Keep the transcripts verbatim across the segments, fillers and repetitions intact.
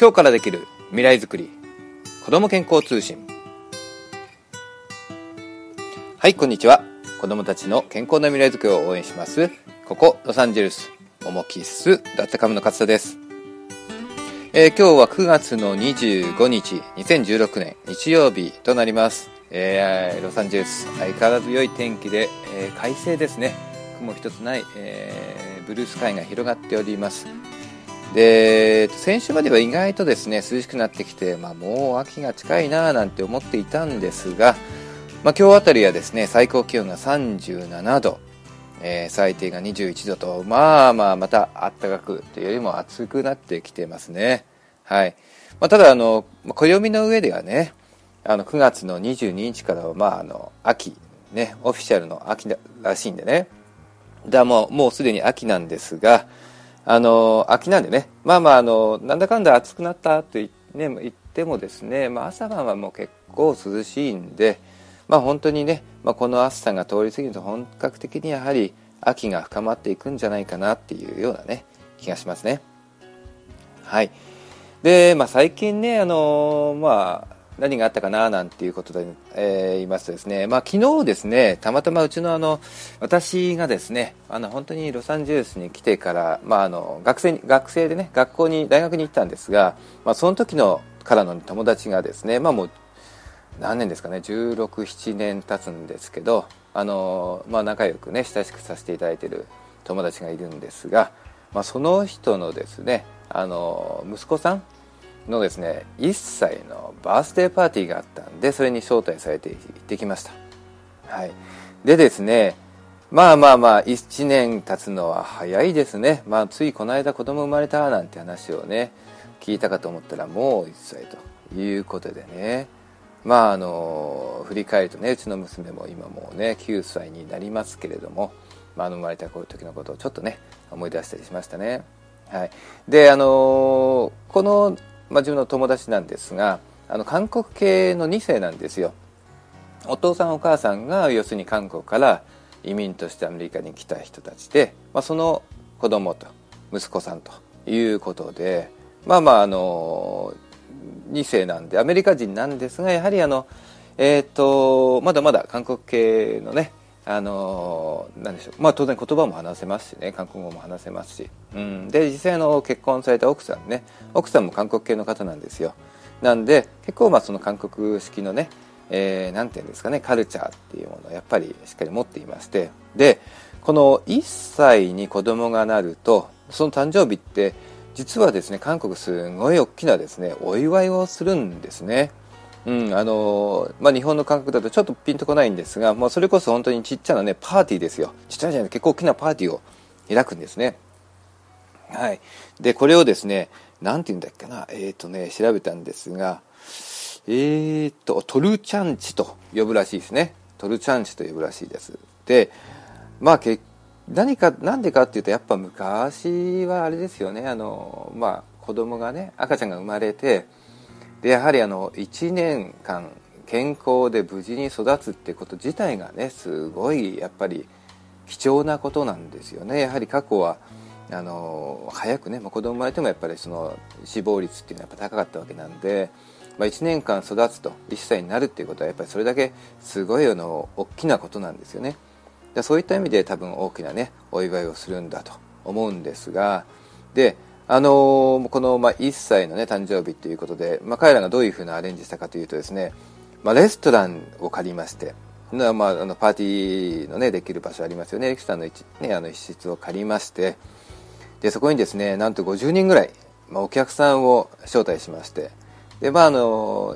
今日からできる未来づくり子ども健康通信。はい、こんにちは。子どもたちの健康な未来づくりを応援します、ここロサンゼルスオモキスダッタカムの勝田です。えー、今日はくがつのにじゅうごにちにせんじゅうろくねん日曜日となります。えー、ロサンゼルス相変わらず良い天気で、えー、快晴ですね。雲一つない、えー、ブルースカイが広がっております。で、先週までは意外とですね涼しくなってきて、まあ、もう秋が近いななんて思っていたんですが、まあ、今日あたりはですね最高気温がさんじゅうななど、えー、最低がにじゅういちどと、まあまあまた暖かくというよりも暑くなってきてますね。はい。まあ、ただあの暦の上ではねあのくがつのにじゅうににちからは、まあ、あの秋、ね、オフィシャルの秋らしいんでね、だもう、もうすでに秋なんですが、あの秋なんでね、まあまああのなんだかんだ暑くなったと言ってもですね、まあ、朝晩はもう結構涼しいんで、まあ、本当にね、まあ、この暑さが通り過ぎると本格的にやはり秋が深まっていくんじゃないかなっていうようなね気がしますね。はい。で、まあ、最近ねあのまあ何があったかななんていうことで、えー、言いますとですね、まあ、昨日ですねたまたまうちのあの私がですねあの本当にロサンゼルスに来てから、まあ、あの学生に学生でね学校に大学に行ったんですが、まあ、その時のからの友達がですね、まあ、もう何年ですかねじゅうろく、じゅうななねん経つんですけどあの、まあ、仲良くね親しくさせていただいている友達がいるんですが、まあ、その人のですねあの息子さんのですねいっさいのバースデーパーティーがあったんでそれに招待されて行ってきました。はい。でですねまあまあまあいちねん経つのは早いですね。まあついこの間子供生まれたなんて話をね聞いたかと思ったらもういっさいということでね、まああの振り返るとねうちの娘も今もうねきゅうさいになりますけれども、まあ、あの生まれた時のことをちょっとね思い出したりしましたね。はい。であのこのまあ、自分の友達なんですがあの韓国系のにせいなんですよ。お父さんお母さんが要するに韓国から移民としてアメリカに来た人たちで、まあ、その子供と息子さんということでまあまああのにせいなんでアメリカ人なんですがやはりあの、えー、とまだまだ韓国系のねあの何でしょう、まあ、当然言葉も話せますしね韓国語も話せますし、うん、で実際の結婚された奥さんね奥さんも韓国系の方なんですよ。なんで結構まあその韓国式のね、えー、なんていうんですかねカルチャーっていうものをやっぱりしっかり持っていまして、でこのいっさいに子供がなるとその誕生日って実はですね韓国すごい大きなですねお祝いをするんですね。うんあのまあ、日本の感覚だとちょっとピンとこないんですが、まあ、それこそ本当にちっちゃな、ね、パーティーですよ。ちっちゃいじゃない結構大きなパーティーを開くんですね。はい、でこれをですねなんていうんだっけな、えーとね、調べたんですが、えーと、トルチャンチと呼ぶらしいですね。トルチャンチと呼ぶらしいです。で、まあ、け何かなんでかっていうとやっぱ昔はあれですよねあの、まあ、子供がね赤ちゃんが生まれてでやはりあのいちねんかん健康で無事に育つってこと自体がねすごいやっぱり貴重なことなんですよね。やはり過去はあの早くね、まあ、子供生まれてもやっぱりその死亡率っていうのはやっぱ高かったわけなんで、まあ、いちねんかん育つといっさいになるっていうことはやっぱりそれだけすごいあの大きなことなんですよね。でそういった意味で多分大きなねお祝いをするんだと思うんですが、であのー、このまあいっさいの、ね、誕生日ということで、まあ、彼らがどういうふうなアレンジしたかというとですね、まあ、レストランを借りまして、まあ、あのパーティーの、ね、できる場所ありますよねレストランの一、ね、あの一室を借りましてでそこにですねなんとごじゅうにんぐらい、まあ、お客さんを招待しましてで、まああの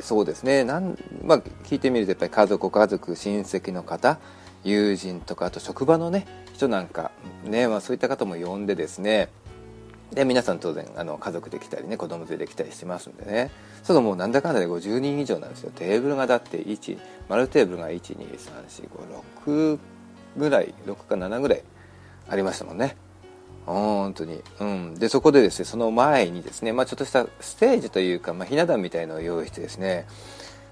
ー、そうですねなん、まあ、聞いてみるとやっぱり家族ご家族親戚の方友人とかあと職場の、ね、人なんか、ねまあ、そういった方も呼んでですねで皆さん当然あの家族で来たりね子供連れで来たりしてますんでねそうもうなんだかんだでごじゅうにん以上なんですよ。テーブルがだっていち丸テーブルがいち、に、さん、し、ご、ろくぐらいろくかななぐらいありましたもんね本当に、うん、でそこでですねその前にですね、まあ、ちょっとしたステージというか、まあ、ひな壇みたいのを用意してですね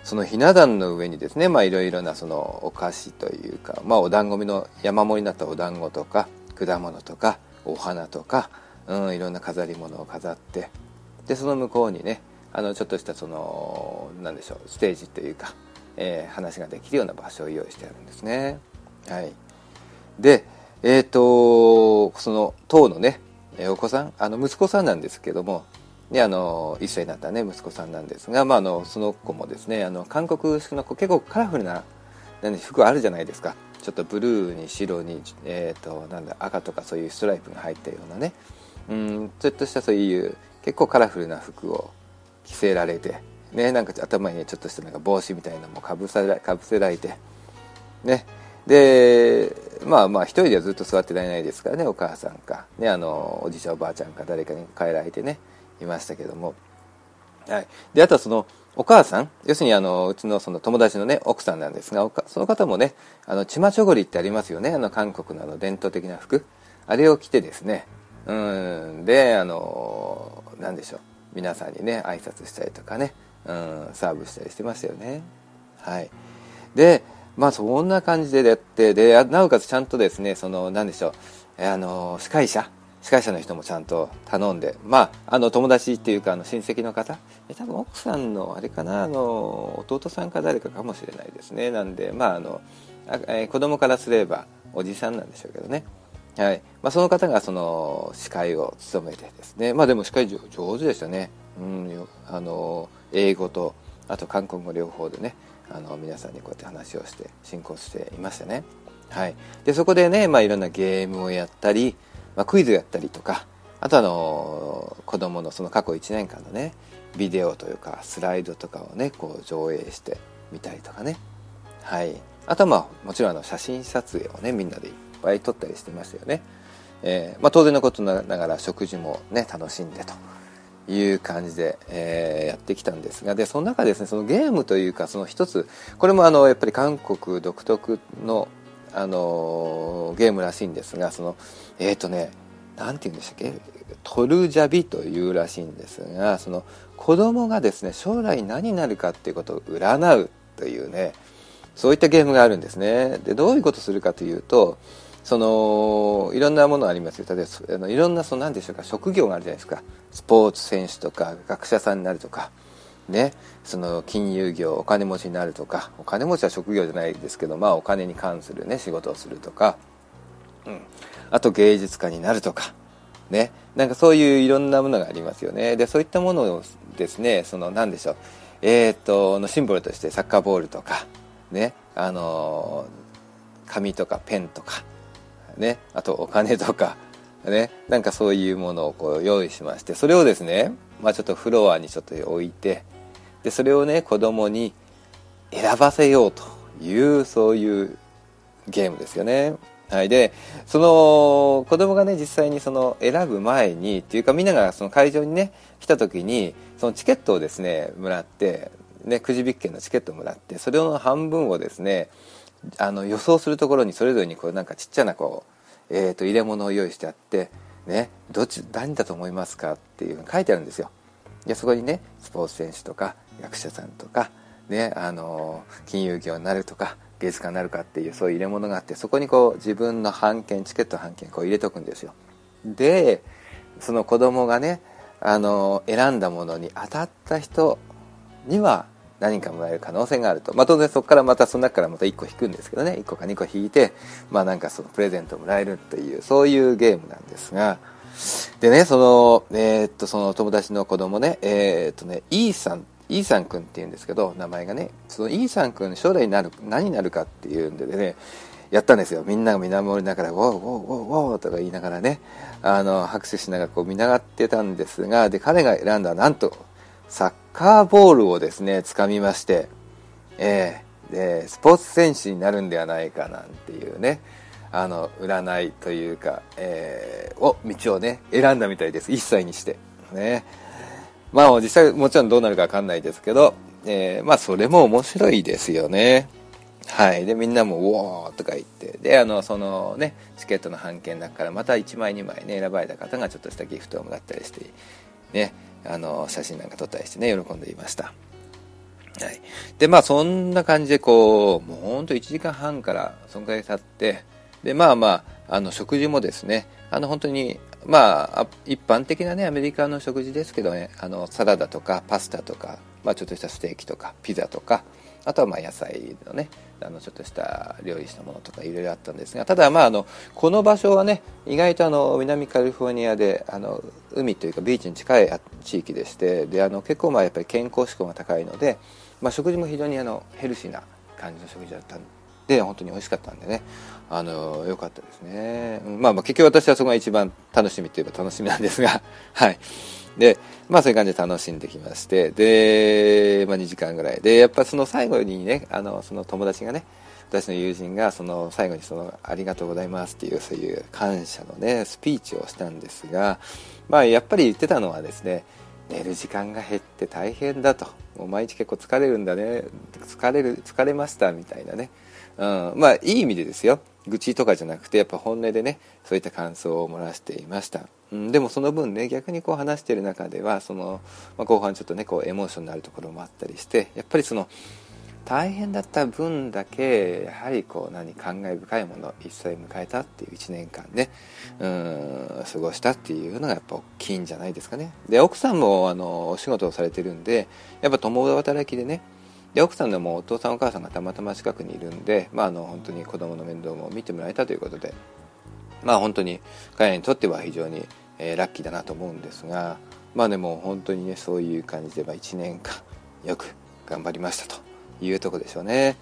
そのひな壇の上にですねいろいろなそのお菓子というか、まあ、お団子の山盛りになったお団子とか果物とかお花とかうん、いろんな飾り物を飾ってでその向こうにね、あのちょっとしたその何でしょう、ステージというか、えー、話ができるような場所を用意してあるんですね。はい、で、えーとその当のねお子さん、あの息子さんなんですけども、であの一歳になった、ね、息子さんなんですが、まあ、あのその子もですね、あの韓国式の結構カラフルな服あるじゃないですか。ちょっとブルーに白に、えー、となんだ赤とかそういうストライプが入ったようなね、うん、ちょっとしたそういう結構カラフルな服を着せられて、ね、なんか頭にちょっとしたなんか帽子みたいなのもかぶせら、かぶせられて、ね、でまあまあ一人ではずっと座ってられないですからね、お母さんか、ね、あのおじいちゃんおばあちゃんか誰かに変えられてねいましたけども、はい、であとはそのお母さん、要するにあのうち の, その友達の、ね、奥さんなんですが、その方もね、あのチマチョゴリってありますよね、あの韓国 の, あの伝統的な服、あれを着てですね、うんであのなんでしょう、皆さんにね挨拶したりとかね、うん、サーブしたりしてましたよね。はい、でまあそんな感じでやって、でなおかつちゃんとですね、そのなんでしょう、あの司会者司会者の人もちゃんと頼んで、まあ、あの友達っていうか、あの親戚の方、え多分奥さんのあれかな、あの弟さんか誰かかもしれないですね。なんで、まああのえ子供からすればおじさんなんでしょうけどね。はい、まあ、その方がその司会を務めてですね、まあ、でも司会上手でしたね、うん、あの英語とあと韓国語両方でね、あの皆さんにこうやって話をして進行していましたね。はい、でそこでね、まあ、いろんなゲームをやったり、まあ、クイズやったりとか、あとあの子どものその過去いちねんかんのねビデオというかスライドとかをねこう上映してみたりとかね、はい、あとはまあもちろんあの写真撮影をねみんなでいっぱい撮ったりしてましたよね。えーまあ、当然のことながら食事もね楽しんでという感じで、えー、やってきたんですが、でその中ですね、そのゲームというかその一つ、これもあのやっぱり韓国独特のあのゲームらしいんですが、そのえっ、ー、とねなんて言うんでしたっけ、トルジャビというらしいんですが、その子供がですね将来何になるかっていうことを占うというね、そういったゲームがあるんですね。でどういうことをするかというと、そのいろんなものありますよ。例えばいろんなその何でしょうか、職業があるじゃないですか。スポーツ選手とか学者さんになるとかね、その金融業、お金持ちになるとか、お金持ちは職業じゃないですけど、まあ、お金に関する、ね、仕事をするとか、うん、あと芸術家になるとか、ね、なんかそういういろんなものがありますよね。でそういったものをですね、その何でしょう、えー、っとのシンボルとしてサッカーボールとか、ね、あの紙とかペンとか、ね、あとお金とか、ね、なんかそういうものをこう用意しまして、それをですね、まあ、ちょっとフロアにちょっと置いて、でそれをね子供に選ばせようというそういうゲームですよね。はい、でその子供がね実際にその選ぶ前にっていうか、みんながその会場にね来た時にそのチケットをですねもらって、ね、くじ引き券のチケットをもらって、それの半分をですねあの予想するところにそれぞれにこうなんかちっちゃなこう、えーと入れ物を用意してあってね、どっち何だと思いますかっていうの書いてあるんですよ。でそこにねスポーツ選手とか学者さんとか、ね、あの金融業になるとか芸術家になるかっていうそういう入れ物があって、そこにこう自分の半券、チケット半券こう入れとくんですよ。でその子供がねあの選んだものに当たった人には何かもらえる可能性があると、まあ、当然そこからまたその中からまたいっこ引くんですけどね、いっこかにこ引いて、まあ、なんかそのプレゼントもらえるっていうそういうゲームなんですが、でねその、えー、っとその友達の子供ね、えー、っとね E さんEさん君っていうんですけど、名前がねその E さん君将来になる何になるかっていうんでねやったんですよ。みんなが見守りながらウォーウォーウォーウォーとか言いながらね、あの拍手しながらこう見ながってたんですが、で彼が選んだなんとサッカーボールをですね掴みまして、えー、でスポーツ選手になるんではないかなんていうね、あの占いというか、えー、を道をね選んだみたいです。いっさいにしてね。まあ実際もちろんどうなるか分かんないですけど、えー、まあそれも面白いですよね。はい、でみんなもうおーとか言って、であのそのねチケットの半券だからまたいちまいにまいね選ばれた方がちょっとしたギフトをもらったりしてね、あの写真なんか撮ったりしてね喜んでいました。はい、でまあそんな感じでこうもうほんといちじかんはんからそんくらい経って、でまあまああの食事もですね、あの本当にまあ一般的なねアメリカの食事ですけどね、あのサラダとかパスタとか、まあ、ちょっとしたステーキとかピザとか、あとはまあ野菜のねあのちょっとした料理したものとかいろいろあったんですが、ただまああのこの場所はね意外とあの南カリフォルニアであの海というかビーチに近い地域でして、であの結構まあやっぱり健康志向が高いので、まあ、食事も非常にあのヘルシーな感じの食事だったんです。で本当に美味しかったんでね、あの良かったですね。まあ、まあ結局私はそこが一番楽しみといえば楽しみなんですが、はい。でまあそういう感じで楽しんできまして、で、まあ、にじかんぐらいでやっぱその最後にねあのその友達がね、私の友人がその最後にそのありがとうございますっていうそういう感謝のねスピーチをしたんですが、まあやっぱり言ってたのはですね、寝る時間が減って大変だと、もう毎日結構疲れるんだね、疲れる疲れましたみたいなね。うん、まあいい意味でですよ、愚痴とかじゃなくてやっぱ本音でねそういった感想を漏らしていました、うん、でもその分ね逆にこう話している中ではその、まあ、後半ちょっとねこうエモーションになるところもあったりして、やっぱりその大変だった分だけやはりこう何感慨深いものを一切迎えたっていういちねんかんね、うん、過ごしたっていうのがやっぱ大きいんじゃないですかね。で奥さんもあのお仕事をされてるんでやっぱ共働きでね、で奥さんでもお父さんお母さんがたまたま近くにいるんで、まあ、あの本当に子供の面倒も見てもらえたということで、まあ、本当に彼らにとっては非常に、えー、ラッキーだなと思うんですが、まあでも本当にねそういう感じで、まあ、いちねんかんよく頑張りましたというところでしょうね。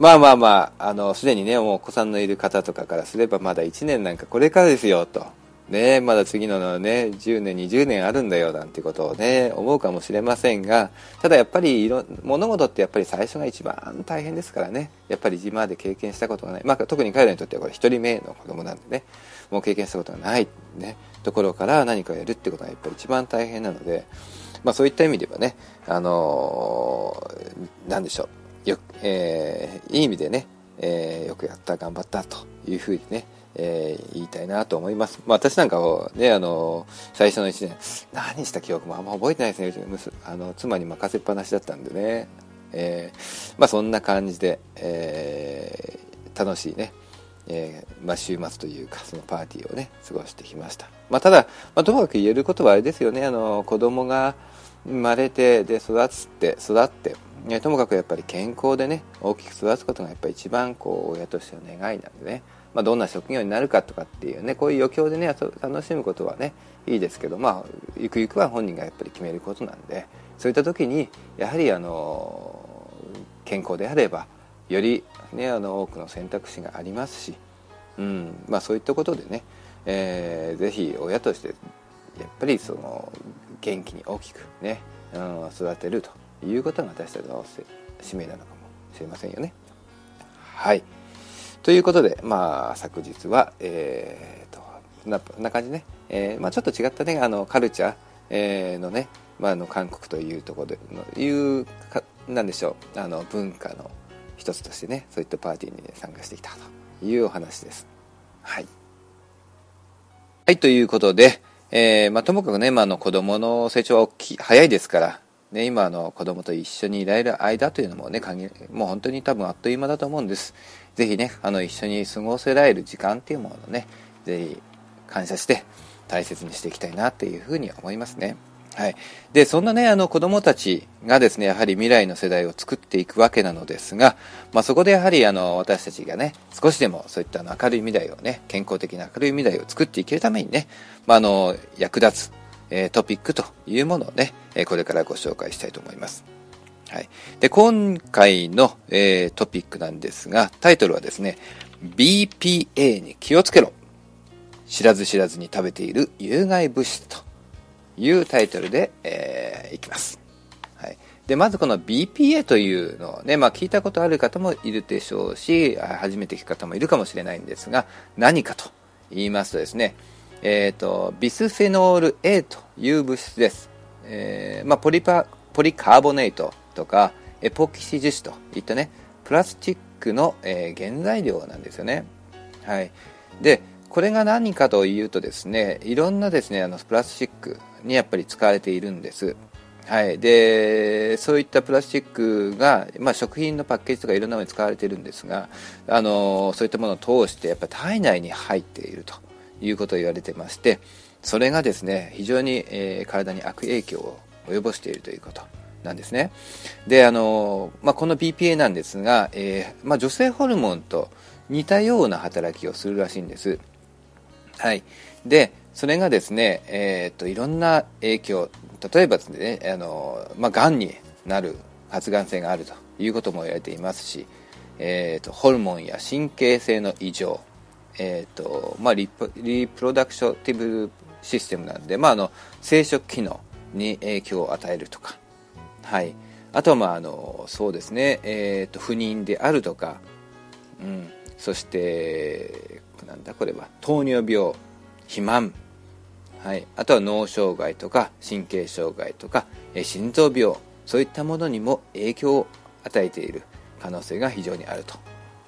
まあまあまああのすでにねもうお子さんのいる方とかからすればまだいちねんなんかこれからですよと。ね、まだ次のねじゅうねんにじゅうねんあるんだよなんてことをね思うかもしれませんが、ただやっぱりいろ物事ってやっぱり最初が一番大変ですからね、やっぱり今まで経験したことがない、まあ、特に彼らにとってはこれひとりめの子供なんでねもう経験したことがない、ね、ところから何かをやるってことがやっぱり一番大変なので、まあ、そういった意味ではねあのなんでしょうよ、えー、いい意味でね、えー、よくやった頑張ったというふうにねえー、言いたいなと思います。まあ、私なんかをねあの最初のいちねん何した記憶もあんま覚えてないですね。あの妻に任せっぱなしだったんでね、えー、まあそんな感じで、えー、楽しいね、えーまあ、週末というかそのパーティーをね過ごしてきました。まあ、ただ、まあ、ともかく言えることはあれですよね、あの子供が生まれてで育つって育ってね、ともかくやっぱり健康でね大きく育つことがやっぱり一番こう親としての願いなんでね、まあ、どんな職業になるかとかっていうねこういう余興でね楽しむことはねいいですけど、まあゆくゆくは本人がやっぱり決めることなんで、そういった時にやはりあの健康であればより、ね、あの多くの選択肢がありますし、うんまあ、そういったことでね、えー、ぜひ親としてやっぱりその元気に大きくね、うん、育てるということが私たちの使命なのかもしれませんよね。はい、ということで、まあ、昨日は、えー、とこんな、こんな感じね、えーまあ、ちょっと違ったねあのカルチャー、えー、のね、まあ、あの韓国というところでのいうかなんでしょうあの文化の一つとしてねそういったパーティーに、ね、参加してきたというお話です。はい、はい、ということで、えーまあ、ともかくね、まあ、あの子どもの成長は大き早いですから。ね、今の子供と一緒にいられる間というのもねもう本当に多分あっという間だと思うんです。ぜひねあの一緒に過ごせられる時間というものをねぜひ感謝して大切にしていきたいなというふうに思いますね。はい、でそんなねあの子供たちがですねやはり未来の世代を作っていくわけなのですが、まあ、そこでやはりあの私たちがね少しでもそういった明るい未来をね健康的な明るい未来を作っていけるためにね、まあ、あの役立つトピックというものをねこれからご紹介したいと思います。はい、で今回の、えー、トピックなんですがタイトルはですね ビーピーエー に気をつけろ知らず知らずに食べている有害物質というタイトルで、えー、いきます。はい、でまずこの ビーピーエー というのをね、まあ、聞いたことある方もいるでしょうし初めて聞く方もいるかもしれないんですが何かと言いますとですねえーと、ビスフェノール A という物質です。えーまあ、ポリパ、ポリカーボネイトとかエポキシ樹脂といったねプラスチックの、えー、原材料なんですよね。はい、でこれが何かというとですねいろんなですねあのプラスチックにやっぱり使われているんです。はい、でそういったプラスチックが、まあ、食品のパッケージとかいろんなものに使われているんですがあのそういったものを通してやっぱり体内に入っているということを言われてまして、それがですね非常に、えー、体に悪影響を及ぼしているということなんですね。で、あの、まあ、この ビーピーエー なんですが、えーまあ、女性ホルモンと似たような働きをするらしいんです。はい。でそれがですね、えー、といろんな影響、例えばですね、あの、まあ、がんになる発がん性があるということも言われていますし、えー、とホルモンや神経性の異常、えーとまあ、リ, リプロダクショティブシステムなので、まあ、あの生殖機能に影響を与えるとか、はい、あとは、まあ、あのそうですね、えー、と不妊であるとか、うん、そしてなんだこれは糖尿病、肥満、はい、あとは脳障害とか神経障害とか、えー、心臓病、そういったものにも影響を与えている可能性が非常にあると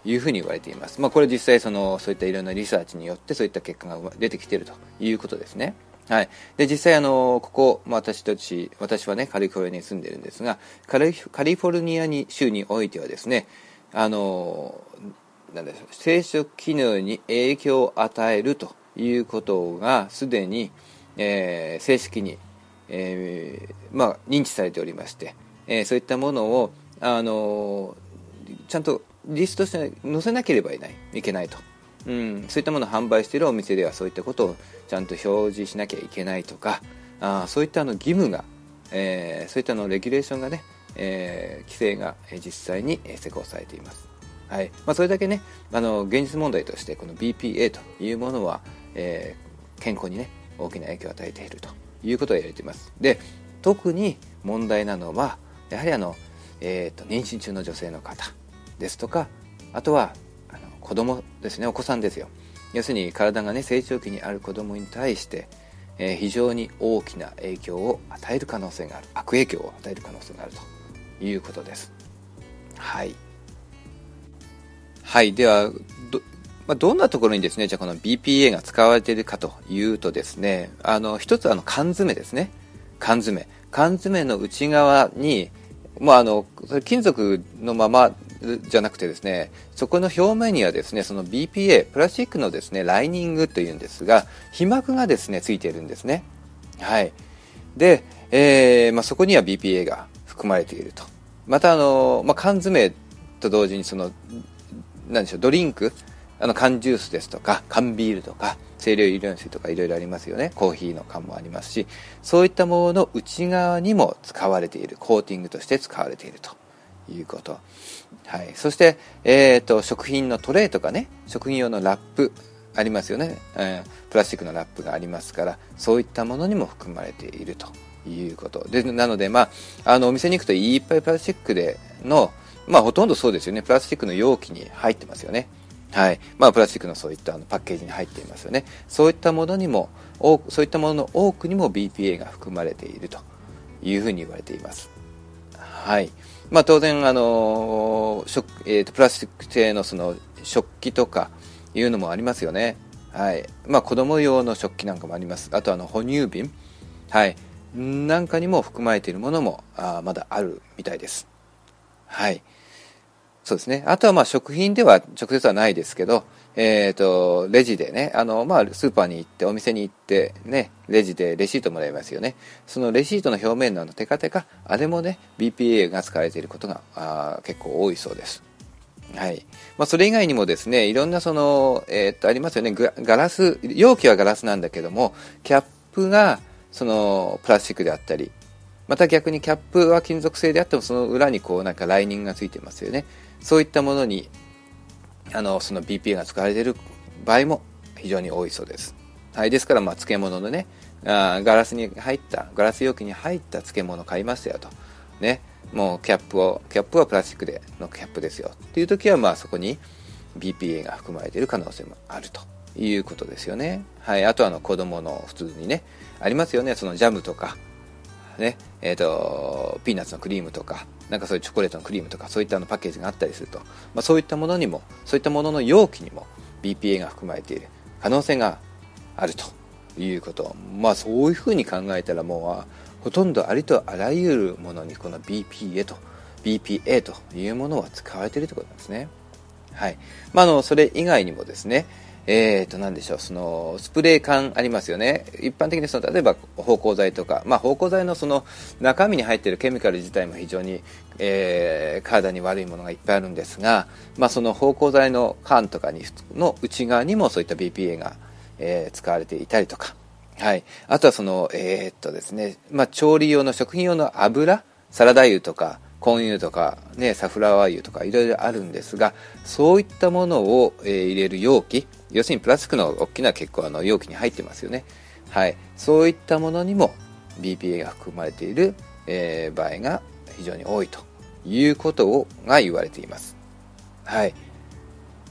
いうふうに言われています。まあ、これ実際そのそういったいろんなリサーチによってそういった結果が出てきているということですね。はい、で実際あのここ、まあ、私たち私は、ね、カリフォルニアに住んでいるんですが、カリフォルニアに州においてはですね、あのなんでしょう、生殖機能に影響を与えるということがすでに、えー、正式に、えーまあ、認知されておりまして、えー、そういったものをあのちゃんとリストして載せなければいけない、いけないと、うん、そういったものを販売しているお店ではそういったことをちゃんと表示しなきゃいけないとか、あそういったあの義務が、えー、そういったのレギュレーションがね、えー、規制が実際に施行されています。はい。まあ、それだけねあの現実問題としてこの ビーピーエー というものは、えー、健康にね大きな影響を与えているということを言われています。で特に問題なのはやはりあの、えー、と妊娠中の女性の方ですとか、あとはあの子供ですね、お子さんですよ。要するに体がね成長期にある子供に対して、えー、非常に大きな影響を与える可能性がある、悪影響を与える可能性があるということです。はいはい。では ど,、まあ、どんなところにですね、じゃあこの ビーピーエー が使われているかというとですね、あの一つはあの缶詰ですね。缶詰缶詰の内側に、まあ、あの金属のままじゃなくてですね、そこの表面にはですね、その ビーピーエー プラスチックのですねライニングというんですが、皮膜がですねついているんですね。はい。で、えーまあ、そこには ビーピーエー が含まれていると。またあの、まあ、缶詰と同時にそのなんでしょう、ドリンク、あの缶ジュースですとか缶ビールとか清涼飲料水とかいろいろありますよね。コーヒーの缶もありますし、そういったものの内側にも使われている、コーティングとして使われているということ。はい。そして、えーと、食品のトレイとかね、食品用のラップありますよね、えー、プラスチックのラップがありますから、そういったものにも含まれているということで、なので、まあ、あのお店に行くといっぱいプラスチックでの、まあ、ほとんどそうですよね、プラスチックの容器に入ってますよね。はい。まあ、プラスチックのそういったあのパッケージに入っていますよね。そういったものにも、そういったものの多くにも ビーピーエー が含まれているというふうに言われています。はい。まあ、当然あの食、えー、とプラスチック製 の, その食器とかいうのもありますよね。はい。まあ、子供用の食器なんかもあります。あとあの哺乳瓶、はい、なんかにも含まれているものもあまだあるみたいです。はい。そうですね。あとはまあ食品では直接はないですけど、えー、とレジでね、あのまあスーパーに行ってお店に行って、ね、レジでレシートもらえますよね。そのレシートの表面のあのテカテカ、あれもね ビーピーエー が使われていることがあ結構多いそうです。はい。まあ、それ以外にもですね、いろんなその、えー、とありますよね。ガラス容器はガラスなんだけども、キャップがそのプラスチックであったり、また逆にキャップは金属製であってもその裏にこうなんかライニングがついてますよね。そういったものにあのその ビーピーエー が使われている場合も非常に多いそうです。はい。ですからまあ漬物のね、あガラスに入ったガラス容器に入った漬物買いましたよとね、もうキャップをキャップはプラスチックでのキャップですよっていう時はまあそこに ビーピーエー が含まれている可能性もあるということですよね。はい。あとあの子供の普通にねありますよね、そのジャムとか。ねえー、とピーナッツのクリームとか、 なんかそういうチョコレートのクリームとか、そういったあのパッケージがあったりすると、まあ、そういったものにも、そういったものの容器にも ビーピーエー が含まれている可能性があるということ、まあ、そういうふうに考えたらもうほとんどありとあらゆるものにこの ビーピーエー と ビーピーエー というものは使われているということなんですね。はい。まあ、あのそれ以外にもですね、えーと何でしょう、そのスプレー缶ありますよね。一般的にその例えば芳香剤とか、まあ、芳香剤のその中身に入っているケミカル自体も非常に、えー、体に悪いものがいっぱいあるんですが、まあ、その芳香剤の缶とかにの内側にもそういった ビーピーエー が、えー、使われていたりとか、はい、あとはその、えーっとですねまあ、調理用の食品用の油、サラダ油とかコーン油とか、ね、サフラワー油とかいろいろあるんですが、そういったものを、えー、入れる容器、要するにプラスチックの大きな結構あの容器に入ってますよね、はい、そういったものにも ビーピーエー が含まれている、えー、場合が非常に多いということをが言われています、はい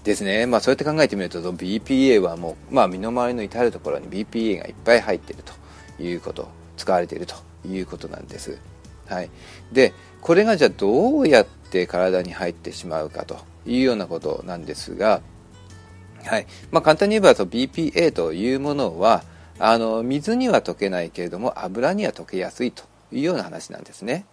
ですね。まあ、そうやって考えてみると ビーピーエー はもう、まあ、身の回りの至るところに ビーピーエー がいっぱい入っているということ、使われているということなんです、はい、でこれがじゃあどうやって体に入ってしまうかというようなことなんですが、はいまあ、簡単に言えば ビーピーエー というものはあの水には溶けないけれども油には溶けやすいというような話なんですね。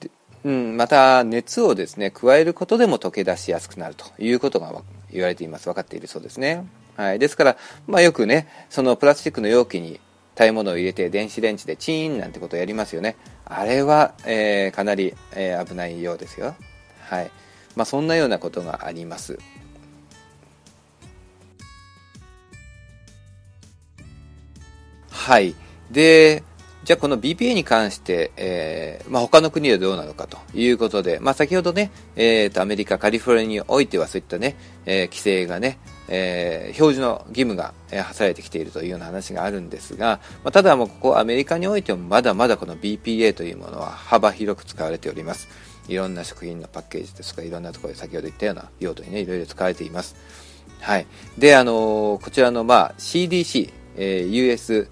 で、うん、また熱をですね加えることでも溶け出しやすくなるということが言われています。分かっているそうですね、はい、ですから、まあ、よくねそのプラスチックの容器に耐え物を入れて電子レンジでチーンなんてことをやりますよね。あれは、えー、かなり、えー、危ないようですよ。はいまあ、そんなようなことがあります。はい。で、じゃあこの ビーピーエー に関して、えーまあ、他の国でどうなのかということで、まあ、先ほどね、えーと、アメリカ、カリフォルニアにおいてはそういったね、えー、規制がね、えー、表示の義務が課されてきているというような話があるんですが、まあ、ただもうここアメリカにおいてもまだまだこの ビーピーエー というものは幅広く使われております。いろんな食品のパッケージですとかいろんなところで先ほど言ったような用途に、ね、いろいろ使われています、はい、であのー、こちらの、まあ、シーディーシー、えー、ユーエス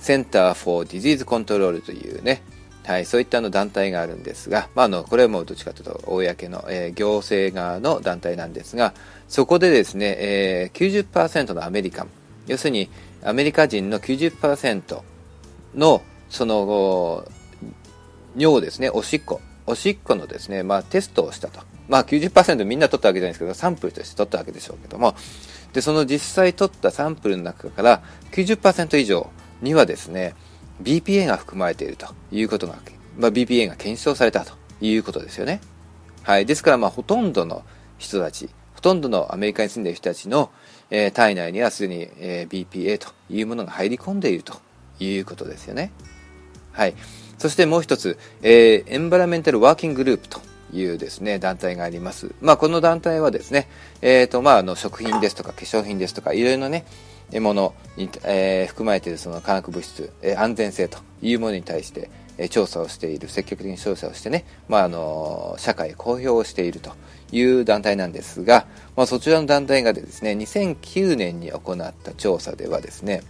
Center for Disease Control というね、はい、そういったあの団体があるんですが、まあ、あのこれはもうどっちかというと公の、えー、行政側の団体なんですが、そこでですね、えー、きゅうじゅっパーセント のアメリカン、要するにアメリカ人の きゅうじゅっパーセント のその尿ですね、おしっこ、おしっこのですね、まあ、テストをしたと、まあ、きゅうじゅっパーセント みんな取ったわけじゃないですけどサンプルとして取ったわけでしょうけども、でその実際取ったサンプルの中から きゅうじゅっパーセント 以上にはですねビーピーエー が含まれているということが、まあ、ビーピーエー が検証されたということですよね、はい、ですからまあほとんどの人たち、ほとんどのアメリカに住んでいる人たちの、えー、体内にはすでに、えー、ビーピーエー というものが入り込んでいるということですよね、はい、そしてもう一つ、えー、エンバラメンタルワーキンググループというですね団体があります、まあ、この団体はですね、えーとまあ、あの食品ですとか化粧品ですとかいろいろねものに、えー、含まれているその化学物質、えー、安全性というものに対して、えー、調査をしている、積極的に調査をしてね、まああのー、社会公表をしているという団体なんですが、まあ、そちらの団体がですねにせんきゅうねんに行った調査ではですね、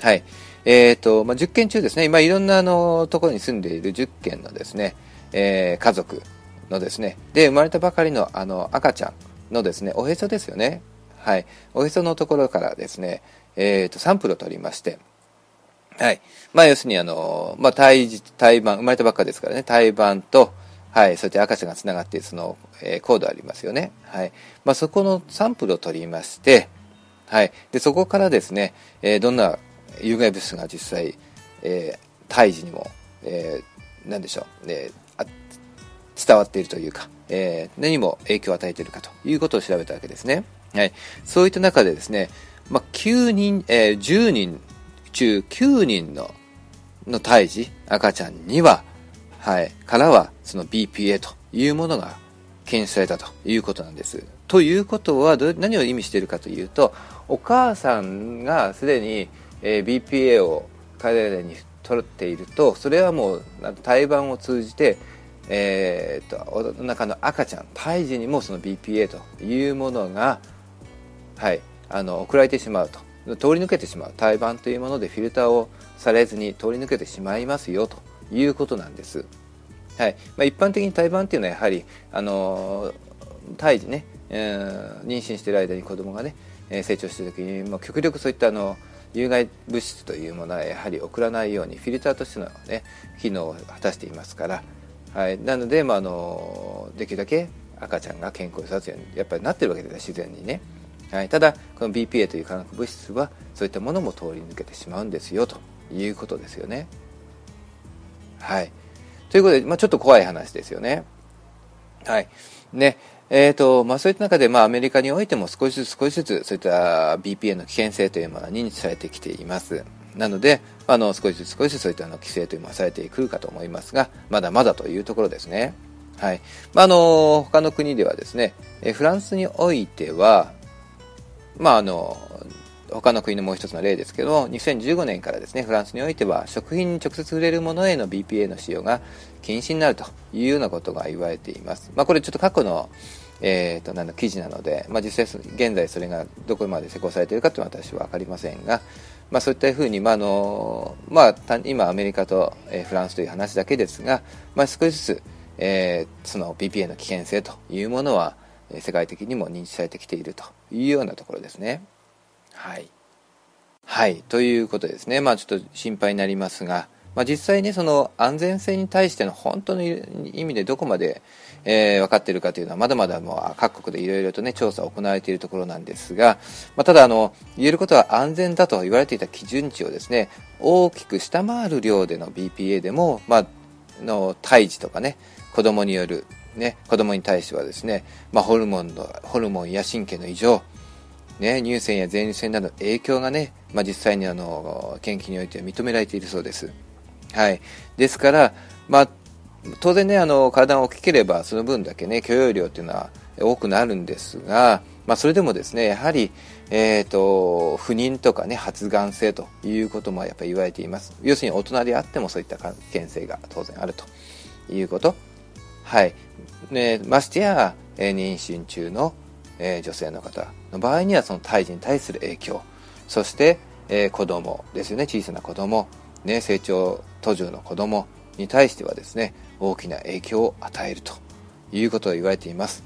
はいえーとまあ、じゅっけん中ですね、今いろんなあのところに住んでいるじゅっけんのですね、えー、家族のですねで生まれたばかりの、あの赤ちゃんのですねおへそですよね、はい、おへそのところからですねえー、とサンプルを取りまして、はいまあ、要するにあの、まあ、胎児、胎盤、生まれたばっかですからね、胎盤と、はい、そして赤ちゃんがつながっているその、えー、コードありますよね、はいまあ、そこのサンプルを取りまして、はい、でそこからですね、えー、どんな有害物質が実際、えー、胎児にも、えー、何でしょう、えー、あ伝わっているというか、えー、何も影響を与えているかということを調べたわけですね、はい、そういった中でですねまあ、きゅうにん、えー、じゅうにん中きゅうにんの、の胎児、赤ちゃんには、はい、からはその ビーピーエー というものが検出されたということなんです。ということはど、何を意味しているかというと、お母さんがすでに、えー、ビーピーエー を体に取っていると、それはもう胎盤を通じて、えー、っとお腹の赤ちゃん、胎児にもその ビーピーエー というものが、はい、あの送られてしまうと、通り抜けてしまう、胎盤というものでフィルターをされずに通り抜けてしまいますよということなんです、はいまあ、一般的に胎盤というのはやはりあの胎児ね、えー、妊娠している間に子供がね、えー、成長している時にもう極力そういったあの有害物質というものはやはり送らないようにフィルターとしての、ね、機能を果たしていますから、はい、なので、まあ、あのできるだけ赤ちゃんが健康に育つようにやっぱりなってるわけですね、自然にね、はい、ただこの ビーピーエー という化学物質はそういったものも通り抜けてしまうんですよということですよね。はい、ということで、まあ、ちょっと怖い話ですよね。はいねえーとまあ、そういった中で、まあ、アメリカにおいても少しずつ少しずつそういった ビーピーエー の危険性というものが認知されてきています。なのであの少しずつ少しずつそういったの規制というものがされてくるかと思いますが、まだまだというところですね。はいまあ、あの他の国ではですね、フランスにおいては、まあ、あの他の国のもう一つの例ですけど、にせんじゅうごねんからですね、フランスにおいては食品に直接触れるものへの ビーピーエー の使用が禁止になるというようなことが言われています。まあ、これちょっと過去の、えー、となんだ記事なので、まあ、実際現在それがどこまで施行されているかというのは私は分かりませんが、まあ、そういったふうに、まああのまあ、今アメリカとフランスという話だけですが、まあ、少しずつ、えー、その ビーピーエー の危険性というものは世界的にも認知されてきているというようなところですね。はい、はい、ということですね。まあ、ちょっと心配になりますが、まあ、実際ね、その安全性に対しての本当の意味でどこまで、えー、分かっているかというのはまだまだもう各国でいろいろと、ね、調査が行われているところなんですが、まあ、ただあの言えることは安全だと言われていた基準値をですね、大きく下回る量での ビーピーエー でも、まあ、の胎児とかね、子供による、ね、子供に対してはですね、まあ、ホルモンの、ホルモンや神経の異常ね、乳腺や前立腺などの影響がね、まあ、実際にあの研究においては認められているそうです。はい、ですから、まあ、当然ね、あの体が大きければその分だけね許容量というのは多くなるんですが、まあ、それでもですね、やはり、えーと、不妊とかね、発がん性ということもやっぱり言われています。要するに大人であってもそういった危険性が当然あるということ。はいね、ましてや妊娠中の女性の方の場合にはその胎児に対する影響、そして、えー、子供ですよね、小さな子供、ね、成長途上の子供に対してはですね、大きな影響を与えるということを言われています。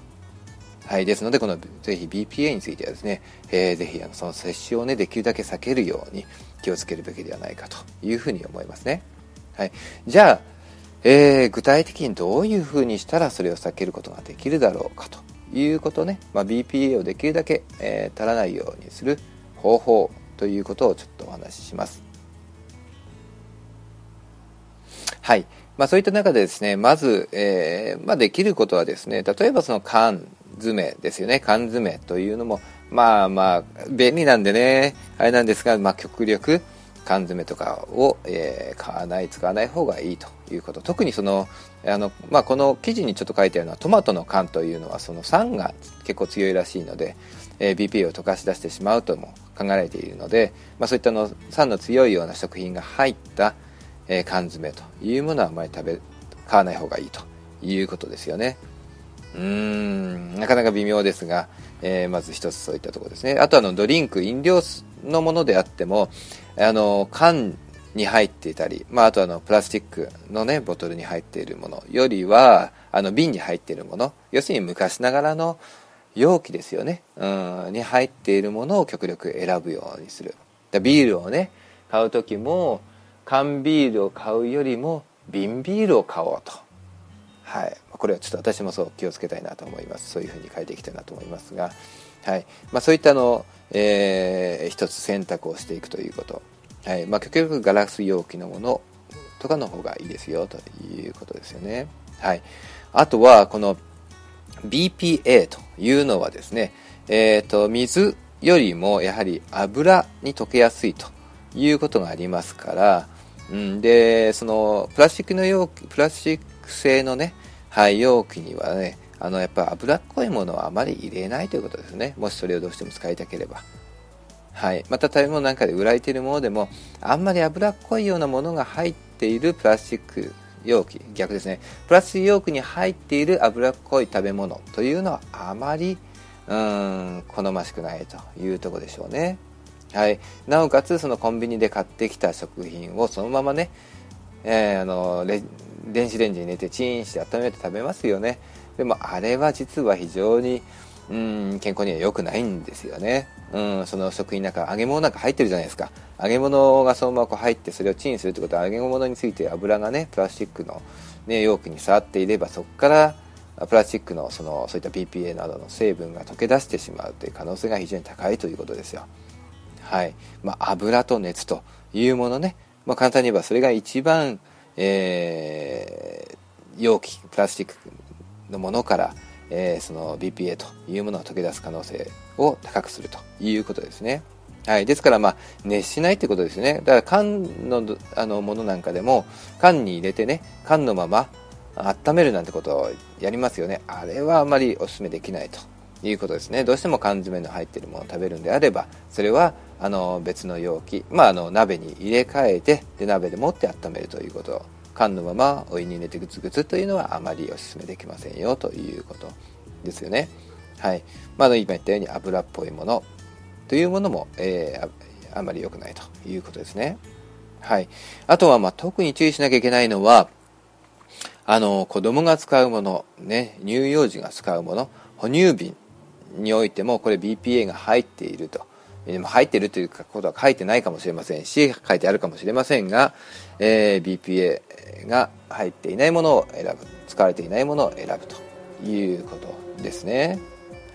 はい、ですのでこのぜひ ビーピーエー についてはですね、えー、ぜひあのその接種を、ね、できるだけ避けるように気をつけるべきではないかというふうに思いますね。はい、じゃあ、えー、具体的にどういうふうにしたらそれを避けることができるだろうかということね、まあ、ビーピーエー をできるだけ、えー、足らないようにする方法ということをちょっとお話しします。はい、まあ、そういった中でですね、まず、えーまあ、できることはですね、例えばその缶詰ですよね。缶詰というのもまあまあ便利なんでね、あれなんですが、まあ、極力缶詰とかを、えー、買わない使わない方がいいということ。特にそのあの、まあ、この記事にちょっと書いてあるのはトマトの缶というのはその酸が結構強いらしいので、えー、ビーピーエー を溶かし出してしまうとも考えられているので、まあ、そういったの酸の強いような食品が入った、えー、缶詰というものはあまり食べ買わない方がいいということですよね。うーん、なかなか微妙ですが、えー、まず一つそういったところですね。あとはのドリンク、飲料のものであってもあの缶に入っていたり、まあ、あとあのプラスチックの、ね、ボトルに入っているものよりはあの瓶に入っているもの、要するに昔ながらの容器ですよね、うんに入っているものを極力選ぶようにする。だビールを、ね、買うときも缶ビールを買うよりも瓶ビールを買おうと。はい、これはちょっと私もそう気をつけたいなと思います。そういうふうに変えていきたいなと思いますが、はいまあ、そういったの、えー、一つ選択をしていくということ。はいまあ、極力ガラス容器のものとかの方がいいですよということですよね。はい、あとはこの ビーピーエー というのはですね、えーと、水よりもやはり油に溶けやすいということがありますから、うん、でそのプラスチックの容器、プラスチック製のね、はい、容器にはね、あのやっぱ油っこいものはあまり入れないということですね。もしそれをどうしても使いたければ。はい、また食べ物なんかで売られているものでもあんまり脂っこいようなものが入っているプラスチック容器、逆ですね、プラスチック容器に入っている脂っこい食べ物というのはあまりうーん好ましくないというところでしょうね。はい、なおかつそのコンビニで買ってきた食品をそのままね、えー、あのレ電子レンジに入れてチンして温めて食べますよね。でもあれは実は非常にうん健康には良くないんですよね。うん、その食品なんか揚げ物なんか入ってるじゃないですか。揚げ物がそのままこう入ってそれをチンするってことは揚げ物について油がねプラスチックの、ね、容器に触っていればそこからプラスチックのそのそういった ビーピーエー などの成分が溶け出してしまうという可能性が非常に高いということですよ。はい、まあ、油と熱というものね、まあ、簡単に言えばそれが一番、えー、容器プラスチックのものから、えー、その ビーピーエー というものが溶け出す可能性を高くするということですね。はい、ですから、まあ、熱しないということですね。だから缶 の, あのものなんかでも缶に入れてね、缶のまま温めるなんてことをやりますよね。あれはあまりお勧めできないということですね。どうしても缶詰の入っているものを食べるのであれば、それはあの別の容器、まあ、あの鍋に入れ替えて、で鍋で持って温めるということ、缶のままお湯に入れてグツグツというのはあまりお勧めできませんよということですよね。はい、まあ、今言ったように油っぽいものというものも、えー、あ, あまり良くないということですね。はい、あとは、まあ、特に注意しなきゃいけないのは、あの子供が使うもの、ね、乳幼児が使うもの、哺乳瓶においてもこれ ビーピーエー が入っていると、でも入っているということは書いてないかもしれませんし、書いてあるかもしれませんが、えー、ビーピーエー が入っていないものを選ぶ、使われていないものを選ぶということですね。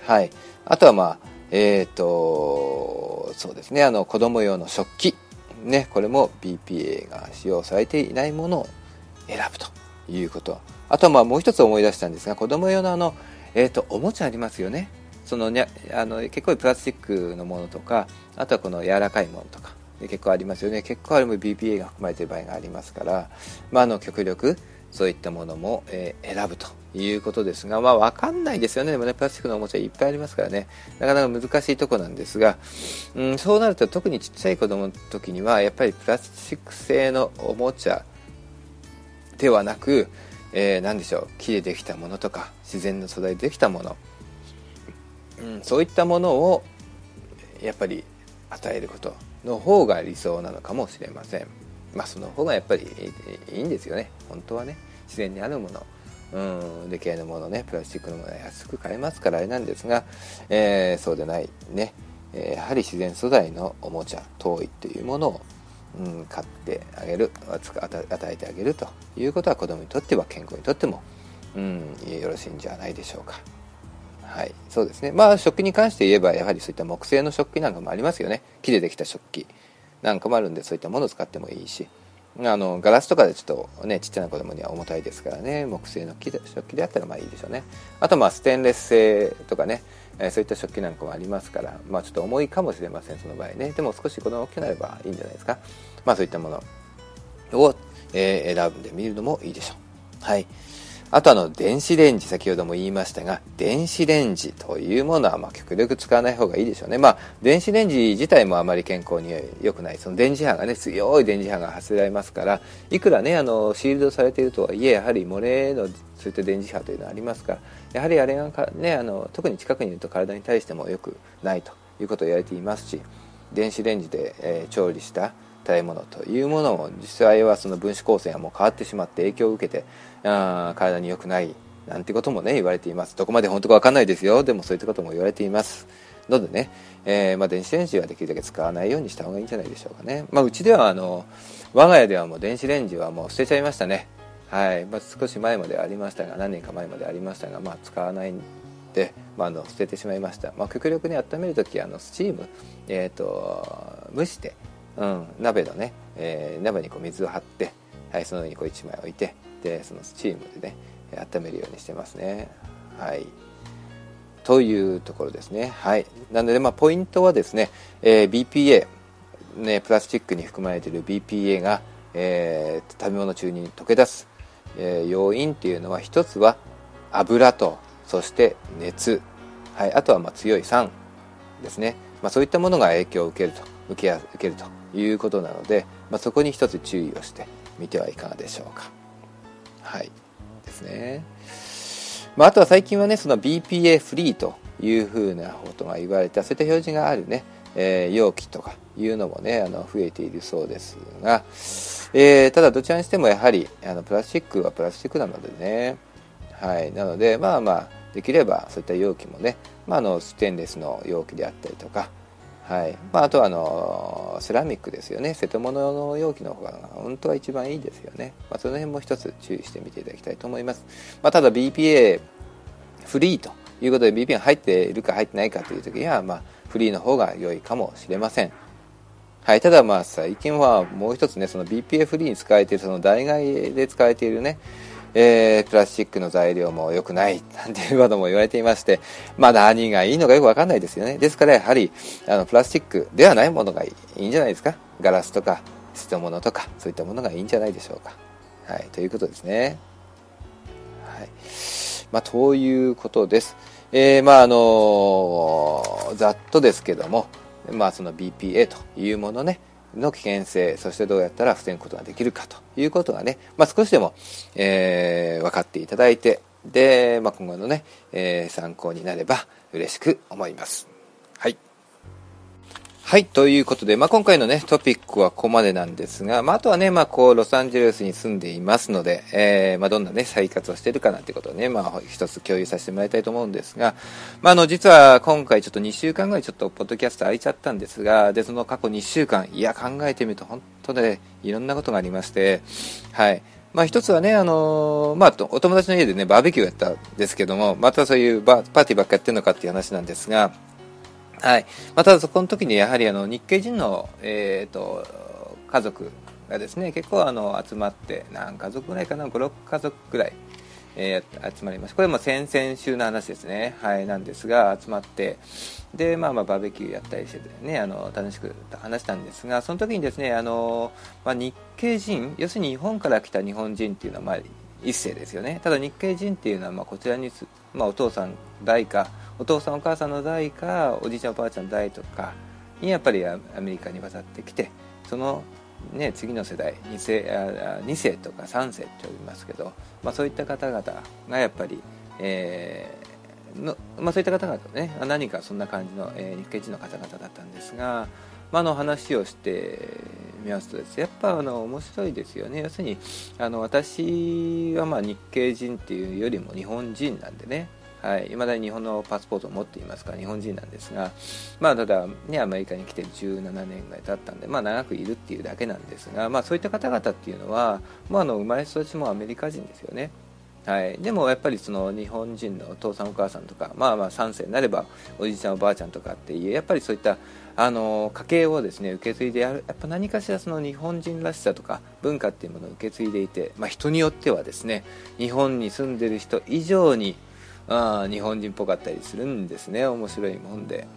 はい、あとは、まあえーとそうですね、あの子供用の食器、ね、これも ビーピーエー が使用されていないものを選ぶということ。あとは、まあ、もう一つ思い出したんですが、子供用の、あの、えーと、おもちゃありますよね。そのにあの結構プラスチックのものとか、あとはこの柔らかいものとか結構ありますよね。結構あれも ビーピーエー が含まれている場合がありますから、まあ、あの極力そういったものも、えー、選ぶということですが、まあ、分かんないですよね。でもね、プラスチックのおもちゃいっぱいありますからね、なかなか難しいところなんですが、うん、そうなると特にちっちゃい子供の時にはやっぱりプラスチック製のおもちゃではなく、えー、何でしょう、木でできたものとか自然の素材でできたもの、うん、そういったものをやっぱり与えることの方が理想なのかもしれません。まあ、その方がやっぱりいいんですよね、本当はね。自然にあるもの、うん、でけえのものね、プラスチックのものは安く買えますからあれなんですが、えー、そうでないね、えー、やはり自然素材のおもちゃ、トイというものを、うん、買ってあげる、与えてあげるということは、子どもにとっては、健康にとっても、うん、よろしいんじゃないでしょうか。はい、そうですね。まあ、食器に関して言えば、やはりそういった木製の食器なんかもありますよね。木でできた食器なんかもあるんで、そういったものを使ってもいいし、あのガラスとかでちょっとね、ちっちゃな子供には重たいですからね、木製の木で食器であったらまあいいでしょうね。あと、まあステンレス製とかね、えー、そういった食器なんかもありますから、まあ、ちょっと重いかもしれません、その場合ね。でも少し子供が大きくなればいいんじゃないですか。まあ、そういったものを、えー、選んでみるのもいいでしょう。はい、あと、あの電子レンジ、先ほども言いましたが、電子レンジというものは、まあ極力使わない方がいいでしょうね。まあ、電子レンジ自体もあまり健康に良くない、その電磁波がね、強い電磁波が発せられますから、いくらね、あのシールドされているとはいえ、やはり漏れのそういった電磁波というのはありますから、やはりあれがか、ね、あの特に近くにいると体に対しても良くないということを言われていますし、電子レンジで、えー、調理した食べ物というものも、実際はその分子構成がもう変わってしまって影響を受けて、あ体に良くないなんてこともね、言われています。どこまで本当か分かんないですよ。でもそういったことも言われていますのでね、えーまあ、電子レンジはできるだけ使わないようにした方がいいんじゃないでしょうかね。まあ、うちでは、あの我が家ではもう電子レンジはもう捨てちゃいましたね。はい、まあ、少し前までありましたが、何年か前までありましたが、まあ、使わないで、まあ、あの捨ててしまいました。まあ、極力ね、温めるとき、あのスチーム、えー、と蒸して、うん、鍋のね、えー、鍋にこう水を張って、はい、その上にこういちまい置いて、でそのスチームでね、温めるようにしてますね。はい、というところですね。はい、なので、まあ、ポイントはですね、えー、ビーピーエー、ね、プラスチックに含まれている ビーピーエー が、えー、食べ物中に溶け出す、えー、要因っていうのは、一つは油と、そして熱、はい、あとはまあ強い酸ですね。まあ、そういったものが影響を受けると受け、受けるということなので、まあ、そこに一つ注意をしてみてはいかがでしょうか。はいですね。まあ、あとは最近はね、その ビーピーエー フリーというふうなことが言われた、そういった表示があるね、えー、容器とかいうのもね、あの増えているそうですが、えー、ただどちらにしても、やはりあのプラスチックはプラスチックなのでね、はい、なので、まあまあできればそういった容器もね、まあ、あのステンレスの容器であったりとか、はい、まあ、あとはあのセラミックですよね。瀬戸物の容器の方が本当は一番いいですよね。まあ、その辺も一つ注意してみていただきたいと思います。まあ、ただ ビーピーエーフリーということで ビーピーエー が入っているか入ってないかという時には、まあ、フリーの方が良いかもしれません。はい、ただまあ最近はもう一つね、その ビーピーエー フリーに使えている、その代替で使えているね、えー、プラスチックの材料も良くないなんていうことも言われていまして、まあ何がいいのかよく分かんないですよね。ですからやはりあのプラスチックではないものがいいんじゃないですか。ガラスとか質物とかそういったものがいいんじゃないでしょうか。はい、ということですね。はい、まあということです。えー、まああのー、ざっとですけども、まあその ビーピーエー というものね。の危険性、そしてどうやったら防ぐことができるかということがね、まあ、少しでも、えー、分かっていただいて、で、まあ、今後のね、えー、参考になれば嬉しく思います。はい。はい、ということで、まあ、今回のね、トピックはここまでなんですが、まあ、あとはね、まあ、こう、ロサンゼルスに住んでいますので、えー、まあ、どんなね、生活をしているかなんてことをね、まあ、一つ共有させてもらいたいと思うんですが、まあ、あの、実は今回ちょっとにしゅうかんぐらいちょっとポッドキャスト空いちゃったんですが、で、その過去にしゅうかん、いや、考えてみると本当ね、いろんなことがありまして、はい。まあ、一つはね、あのー、まあ、お友達の家でね、バーベキューやったんですけども、またそういうバー、パーティーばっかやってるのかっていう話なんですが、はい。まあ、ただそこの時にやはりあの日系人の、えーと、家族がですね、結構あの集まって何家族ぐらいかな、ご、ろくかぞくぐらい、えー、集まりました。これも先々週の話ですね。はい、なんですが集まって、で、まあまあバーベキューやったりしてね、あの楽しく話したんですが、その時にですね、あの、まあ、日系人、要するに日本から来た日本人っていうのはまあ一世ですよね。ただ日系人っていうのはまあこちらに、まあ、お父さん代かお父さんお母さんの代かおじいちゃんおばあちゃんの代とかにやっぱりアメリカに渡ってきて、その、ね、次の世代にせいとかさんせいって呼びますけど、まあ、そういった方々がやっぱり、えーのまあ、そういった方々ね、何かそんな感じの、えー、日系人の方々だったんですが、まあ、の話をして見ますとです、ね、やっぱあの面白いですよね。要するにあの私はまあ日系人っていうよりも日本人なんでね、はい、未だに日本のパスポートを持っていますから日本人なんですが、まあ、ただ、ね、アメリカに来てじゅうななねんぐらい経ったんで、まあ、長くいるっていうだけなんですが、まあ、そういった方々っていうのは、まあ、あの生まれ育ちもアメリカ人ですよね。はい、でもやっぱりその日本人のお父さんお母さんとか、まあ、まあさんせいになればおじいちゃんおばあちゃんとかっていうやっぱりそういったあの家系をですね受け継いでやる、やっぱ何かしらその日本人らしさとか文化っていうものを受け継いでいて、まあ、人によってはですね日本に住んでる人以上にあ日本人っぽかったりするんですね。面白いもんで、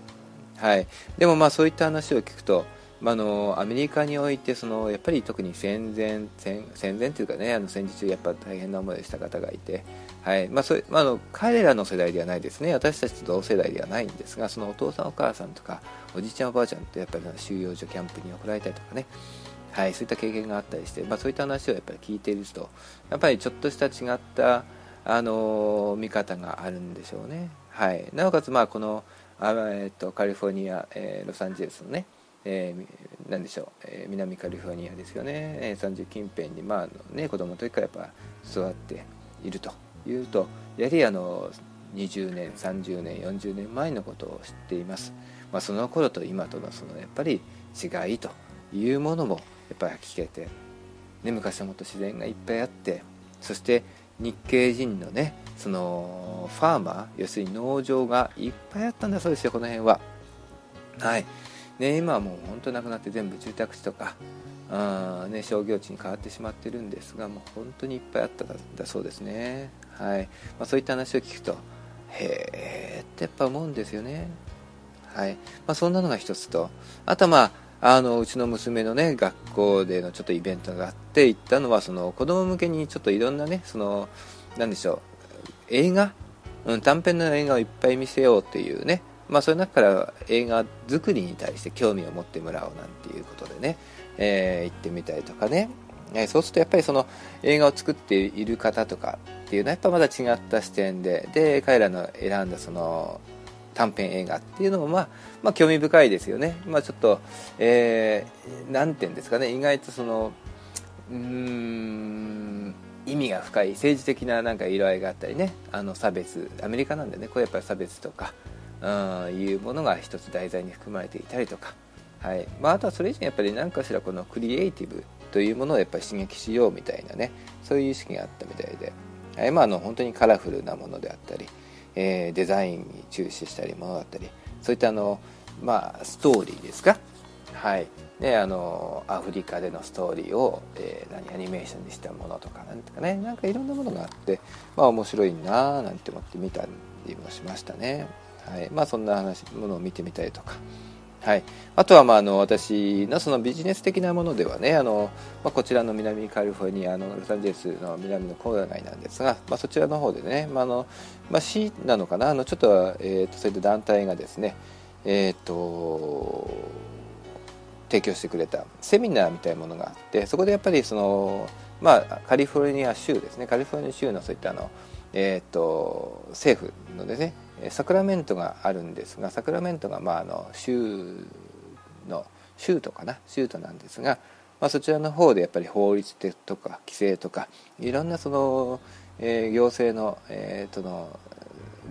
はい、でもまあそういった話を聞くと、まあ、のアメリカにおいてそのやっぱり特に戦前戦、戦前というかね、あの戦時中やっぱ大変な思いをした方がいて、はいまあそまあ、の彼らの世代ではないですね。私たちと同世代ではないんですが、そのお父さんお母さんとかおじいちゃんおばあちゃんってやっぱり収容所キャンプに送られたりとかね、はい、そういった経験があったりして、まあ、そういった話をやっぱり聞いているとやっぱりちょっとした違った、あのー、見方があるんでしょうね。はい、なおかつまあこのあ、えっと、カリフォルニア、えー、ロサンゼルスのねえー、何でしょう、えー、南カリフォルニアですよね、えー、さんじゅう近辺に、まああのね、子供の時からやっぱ育っているというとやはりあのにじゅうねんさんじゅうねんよんじゅうねんまえのことを知っています。まあ、その頃と今とのそのやっぱり違いというものもやっぱり聞けて、ね、昔はもっと自然がいっぱいあって、そして日系人のねそのファーマー、要するに農場がいっぱいあったんだそうですよ、この辺は。はいね、今はもう本当なくなって全部住宅地とかあ、ね、商業地に変わってしまってるんですが、もう本当にいっぱいあったんだそうですね。はいまあ、そういった話を聞くとへーってやっぱ思うんですよね。はいまあ、そんなのが一つと、あとは、まあ、あのうちの娘の、ね、学校でのちょっとイベントがあって行ったのはその子供向けにちょっといろんなねそのなんでしょう映画、うん、短編の映画をいっぱい見せようっていうね、まあ、その中から映画作りに対して興味を持ってもらおうなんていうことでね、えー、行ってみたりとかね、えー、そうするとやっぱりその映画を作っている方とかっていうのはやっぱまだ違った視点で、で彼らの選んだその短編映画っていうのもまあ、まあ、興味深いですよね。まあ、ちょっと、えー、なんていうんですかね、意外とそのうーん意味が深い政治的ななんか色合いがあったりね、あの差別、アメリカなんでね、これやっぱり差別とかうん、いうものが一つ題材に含まれていたりとか、はいまあ、あとはそれ以上にやっぱり何かしらこのクリエイティブというものをやっぱり刺激しようみたいなね、そういう意識があったみたいで、はいまあ、あの本当にカラフルなものであったり、えー、デザインに注視したりものだったり、そういったあの、まあ、ストーリーですか、はい、であのアフリカでのストーリーを、えー、何アニメーションにしたものとかなんとかね、なんかいろんなものがあって、まあ、面白いなーなんて思って見たりもしましたね、はい。まあ、そんな話ものを見てみたりとか、はい、あとはまああの私のそのビジネス的なものではね、あの、まあ、こちらの南カリフォルニアのロサンゼルスの南の郊外なんですが、まあ、そちらの方でね、まああのまあ、市なのかな、あのちょっと、えー、とそういった団体がですね、えー、と提供してくれたセミナーみたいなものがあって、そこでやっぱりその、まあ、カリフォルニア州ですね、カリフォルニア州のそういったあの、えー、と政府のですねサクラメントがあるんですが、サクラメントがまああの州の州都かな、州都なんですが、まあ、そちらの方でやっぱり法律とか規制とかいろんなその、えー、行政の、えー、との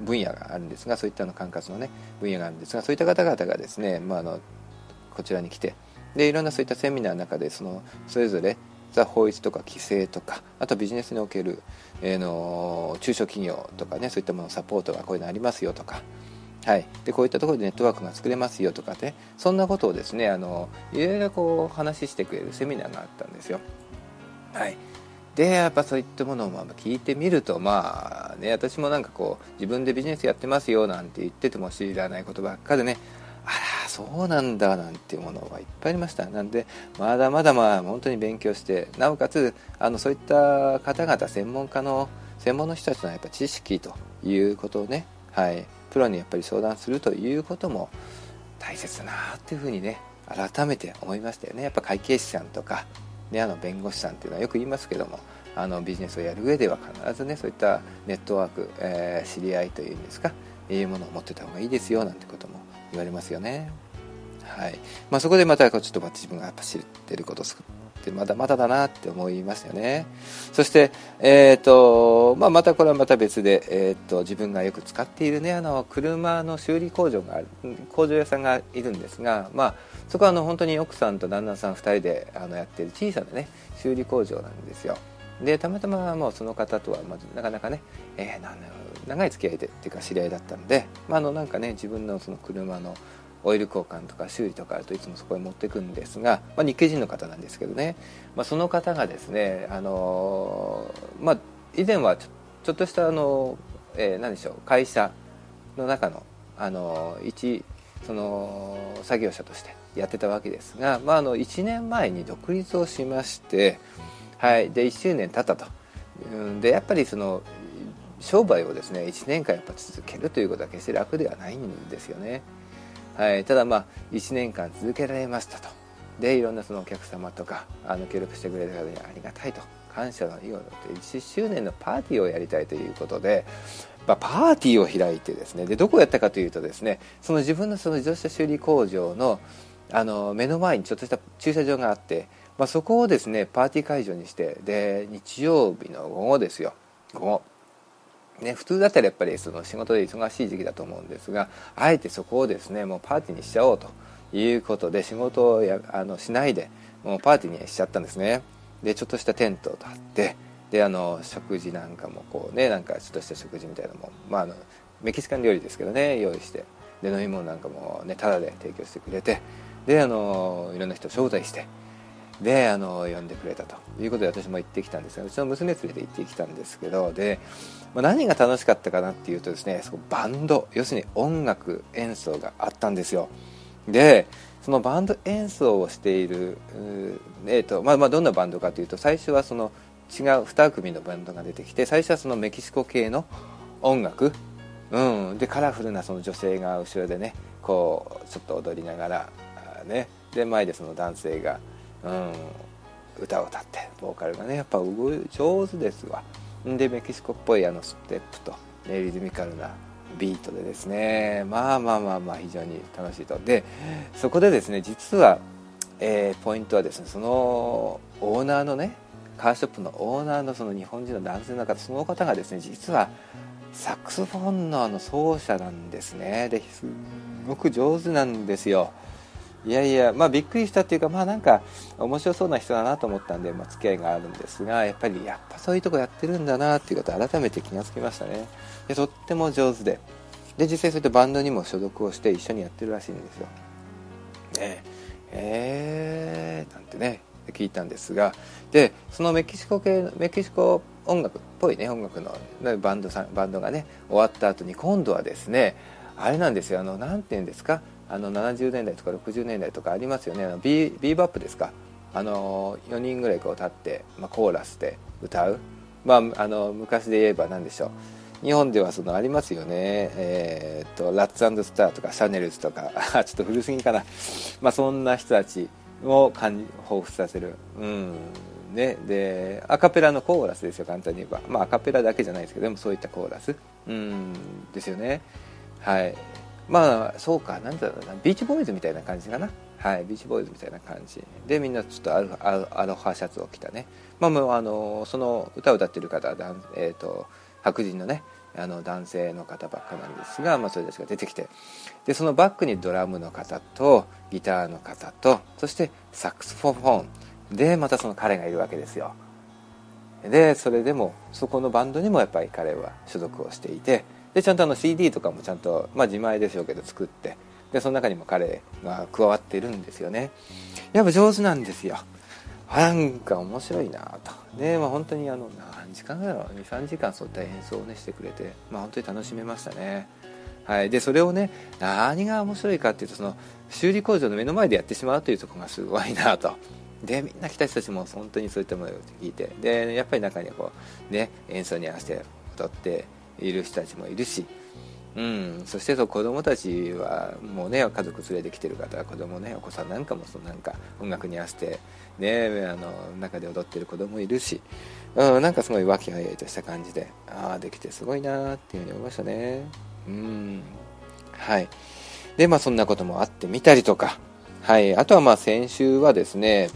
分野があるんですが、そういったの管轄のね分野があるんですが、そういった方々がですね、まあ、あのこちらに来て、でいろんなそういったセミナーの中でそのそれぞれ法律とか規制とか、あとビジネスにおける、えー、の中小企業とかね、そういったもののサポートがこういうのありますよとか、はい、でこういったところでネットワークが作れますよとかね、そんなことをですねあのいろいろこう話してくれるセミナーがあったんですよ、はい。でやっぱそういったものをまあ聞いてみると、まあね、私もなんかこう自分でビジネスやってますよなんて言ってても知らないことばっかでね、あらそうなんだなんていうものはいっぱいありました。なんでまだまだまあ本当に勉強して、なおかつあのそういった方々専門家の専門の人たちのやっぱ知識ということをね、はい、プロにやっぱり相談するということも大切だなっていうふうにね改めて思いましたよね。やっぱ会計士さんとか、ね、あの弁護士さんっていうのはよく言いますけども、あのビジネスをやる上では必ずねそういったネットワーク、えー、知り合いというんですか、いうものを持ってた方がいいですよなんてことも言われますよね、はい。まあ、そこでまたちょっと自分がやっぱ知ってることを作ってまだまだだなって思いますよね。そして、えーとまあ、またこれはまた別で、えー、と自分がよく使っている、ね、あの車の修理工場がある工場屋さんがいるんですが、まあ、そこはあの本当に奥さんと旦那さんふたりであのやっている小さな、ね、修理工場なんですよ。でたまたまもうその方とはなかなかね、えー、なんだろう長い付き合いでっていうか知り合いだったので、まあ、あのなんかね自分のその車のオイル交換とか修理とかあるといつもそこへ持っていくんですが、まあ、日系人の方なんですけどね、まあ、その方がですね、あのーまあ、以前はちょ、ちょっとしたあの、えー、何でしょう会社の中の、あのー、一その作業者としてやってたわけですが、まあ、あのいちねんまえに独立をしまして。はい、でいっしゅうねん経ったと、うん、でやっぱりその商売をですねいちねんかんやっぱ続けるということは決して楽ではないんですよね、はい、ただまあいちねんかん続けられましたと。でいろんなそのお客様とかあの協力してくれた方にありがたいと感謝の意を持っていっしゅうねんのパーティーをやりたいということで、まあ、パーティーを開いてですね、でどこをやったかというとですね、その自分のその自動車修理工場のあの目の前にちょっとした駐車場があって、まあ、そこをですねパーティー会場にして、で日曜日の午後ですよ、午後、ね、普通だったらやっぱりその仕事で忙しい時期だと思うんですが、あえてそこをですねもうパーティーにしちゃおうということで、仕事をやあのしないでもうパーティーにしちゃったんですね。でちょっとしたテントを張って、であの食事なんかもこうね、なんかちょっとした食事みたいなのも、まあ、あのメキシカン料理ですけどね用意して、で飲み物なんかもねタダで提供してくれて、であのいろんな人を招待して、であの呼んでくれたということで、私も行ってきたんですが、うちの娘連れて行ってきたんですけど、で、まあ、何が楽しかったかなっていうとですね、そこバンド、要するに音楽演奏があったんですよ。でそのバンド演奏をしている、えーとまあ、まあどんなバンドかというと、最初はその違うに組のバンドが出てきて、最初はそのメキシコ系の音楽、うん、でカラフルなその女性が後ろでねこうちょっと踊りながら、ね、で前でその男性がうん、歌を歌って、ボーカルがねやっぱ上手ですわ。でメキシコっぽいあのステップと、ね、リズミカルなビートでですね、まあまあまあまあ非常に楽しいと。でそこでですね実は、えー、ポイントはですね、そのオーナーのねカーショップのオーナーのその日本人の男性の方、その方がですね実はサックスフォンのあの奏者なんですね。ですごく上手なんですよ。いやいや、まあ、びっくりしたっていうか、まあ、なんか面白そうな人だなと思ったんで、まあ、付き合いがあるんですが、やっぱりやっぱそういうとこやってるんだなっていうことを改めて気がつきましたね。でとっても上手で、で実際そういったバンドにも所属をして一緒にやってるらしいんですよ、ね、えーなんてね聞いたんですが、でそのメキシコ系メキシコ音楽っぽいね音楽のバンドさんバンドがね終わった後に今度はですね、あれなんですよ、あのなんて言うんですか、あのななじゅうねんだいとかろくじゅうねんだいとかありますよね、あの ビ, ビーバップですか、あのよにんぐらいこう立って、まあ、コーラスで歌う、まあ、あの昔で言えば何でしょう、日本ではそのありますよね、えー、っとラッツ&スターとかシャネルズとかちょっと古すぎかな、まあ、そんな人たちを彷彿させる、うんね、でアカペラのコーラスですよ、簡単に言えば、まあ、アカペラだけじゃないですけど、でもそういったコーラス、うん、ですよね、はい、まあそうか、なんだろうな、ビーチボーイズみたいな感じかな、はい、ビーチボーイズみたいな感じで、みんなちょっとアロハ、アロハシャツを着たね、まあもうあのその歌を歌ってる方は、えー、と白人のねあの男性の方ばっかなんですが、まあ、それたちが出てきて、でそのバックにドラムの方とギターの方と、そしてサクソフォンでまたその彼がいるわけですよ。でそれでもそこのバンドにもやっぱり彼は所属をしていて、でちゃんとあの シーディー とかもちゃんと、まあ、自前でしょうけど作って、でその中にも彼が加わっているんですよね。やっぱ上手なんですよ、なんか面白いなと。で、まあ、本当にあの何時間ぐらいの にさんじかんそういった演奏を、ね、してくれて、まあ、本当に楽しめましたね、はい、でそれをね、何が面白いかっていうと、その修理工場の目の前でやってしまうというところがすごいなと。でみんな来た人たちも本当にそういったものを聞いて、でやっぱり中にはこう、ね、演奏に合わせて踊っている人たちもいるし、うん、そしてそう子どもたちはもうね、家族連れてきてる方は子どもね、お子さんなんかもそうなんか音楽に合わせて、ね、あの中で踊ってる子どももいるし、うん、なんかすごい和気あいあいとした感じで、ああできてすごいなっていうふうに思いましたね、うん、はい。でまあそんなこともあってみたりとか、はい、あとはまあ先週はですね、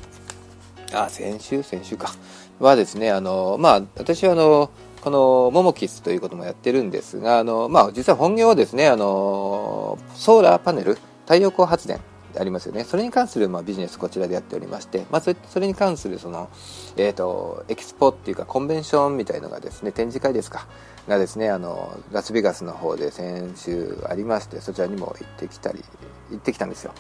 あ先週先週かはですね、あのまあ私はあのこのモモキスということもやってるんですが、あの、まあ、実は本業はですね、あのソーラーパネル、太陽光発電ありますよね、それに関する、まあ、ビジネスこちらでやっておりまして、まあ、それ、それに関するその、えーと、エキスポっていうかコンベンションみたいのがですね、展示会ですかがですね、あのラスベガスの方で先週ありまして、そちらにも行ってきたり行ってきたんですよ。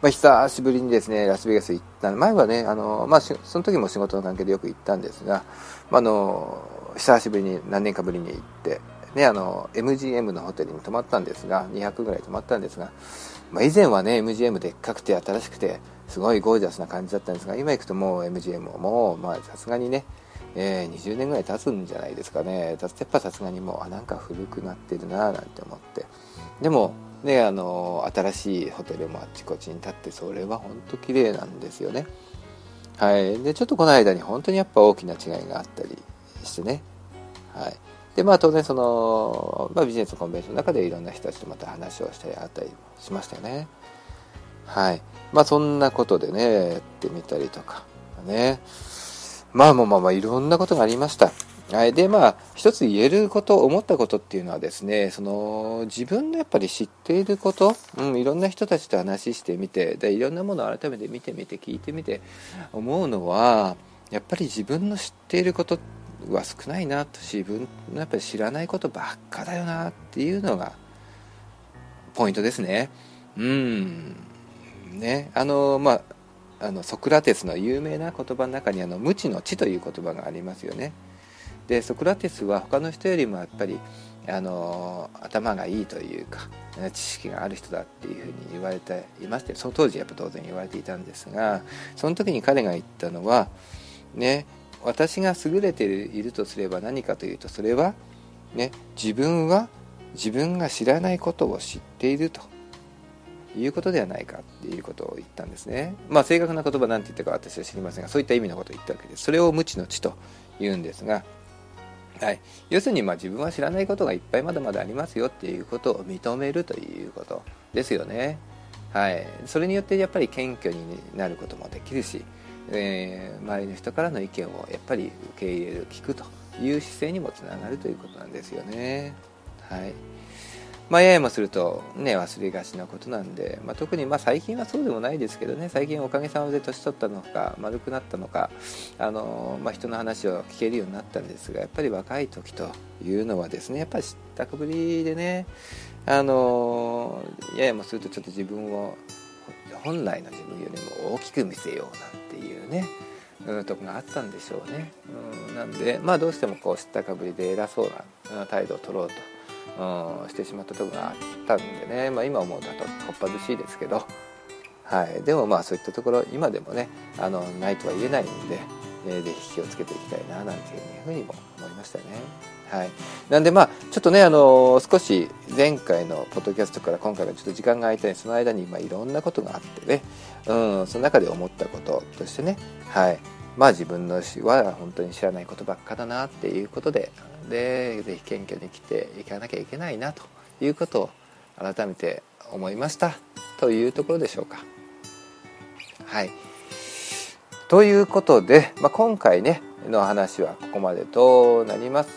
まあ、久しぶりにですねラスベガス行った前はね、あの、まあ、その時も仕事の関係でよく行ったんですが、まあ、あの久しぶりに何年かぶりに行って、ね、あの エムジーエム のホテルに泊まったんですが、にひゃくぐらい泊まったんですが、まあ、以前はね エムジーエム でっかくて新しくてすごいゴージャスな感じだったんですが、今行くともう エムジーエム はもうまあさすがにね、えー、にじゅうねんぐらい経つんじゃないですかね、やっぱさすがにもうあなんか古くなってるななんて思って、でもね、あの新しいホテルもあっちこっちに建って、それは本当綺麗なんですよね、はい、でちょっとこの間に本当にやっぱ大きな違いがあったりしてね、はい、でまあ当然その、まあ、ビジネスコンベンションの中でいろんな人たちとまた話をしたりあったりしましたよね、はい、まあそんなことでねやってみたりとかね、まあまあまあまあいろんなことがありました。はい、でまあ一つ言えること思ったことっていうのはですね、その自分のやっぱり知っていること、うん、いろんな人たちと話してみて、でいろんなものを改めて見てみて聞いてみて思うのは、やっぱり自分の知っていることは少ないなと、自分のやっぱり知らないことばっかだよなっていうのがポイントですね。うんね、あのまああのソクラテスの有名な言葉の中にあの無知の知という言葉がありますよね。でソクラテスは他の人よりもやっぱりあの頭がいいというか知識がある人だっていうふうに言われていまして、その当時やっぱ当然言われていたんですが、その時に彼が言ったのは、ね、私が優れているとすれば何かというと、それは、ね、自分は自分が知らないことを知っているということではないかっていうことを言ったんですね。まあ正確な言葉なんて言ったか私は知りませんが、そういった意味のことを言ったわけです。それを無知の知と言うんですが、はい、要するにまあ自分は知らないことがいっぱいまだまだありますよっていうことを認めるということですよね、はい、それによってやっぱり謙虚になることもできるし、えー、周りの人からの意見をやっぱり受け入れる、聞くという姿勢にもつながるということなんですよね、はい、まあ、ややもすると、ね、忘れがちなことなんで、まあ、特にまあ最近はそうでもないですけどね、最近おかげさまで年取ったのか丸くなったのか、あのーまあ、人の話を聞けるようになったんですが、やっぱり若い時というのはですね、やっぱり知ったかぶりでね、あのー、ややもするとちょっと自分を本来の自分よりも大きく見せようなんていうね、うん、とこがあったんでしょうね、うん、なんで、まあ、どうしてもこう知ったかぶりで偉そうな態度を取ろうとうん、してしまったところがあったんでね、まあ、今思うとこっぱずしいですけど、はい、でもまあそういったところ今でもねあのないとは言えないんで、えー、ぜひ気をつけていきたいななんていうふうにも思いましたね、はい、なんでまあちょっとね、あのー、少し前回のポッドキャストから今回はちょっと時間が空いたり、その間にまあいろんなことがあってね、うん、その中で思ったこととしてね、はい、まあ自分のは本当に知らないことばっかだなっていうことででぜひ謙虚に生きていかなきゃいけないなということを改めて思いましたというところでしょうか。はい、ということで、まあ、今回ねの話はここまでとなります。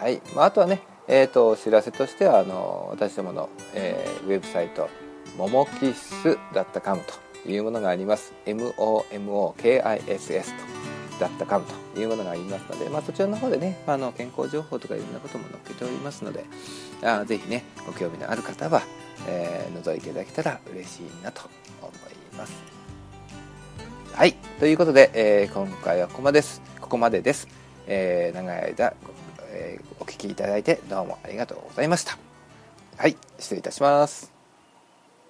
はい、まあ、あとはね、えー、とお知らせとしてはあの私どもの、えー、ウェブサイトももキスだったかもというものがあります。 エムオーエムオーケーアイエスエス とだったかもというものがありますので、まあ、そちらの方でね、まあ、あの健康情報とかいろんなことも載っけておりますので、あぜひねご興味のある方は、えー、覗いていただけたら嬉しいなと思います。はい、ということで、えー、今回はここまでですここまでです、えー、長い間、えー、お聞きいただいてどうもありがとうございました。はい、失礼いたします。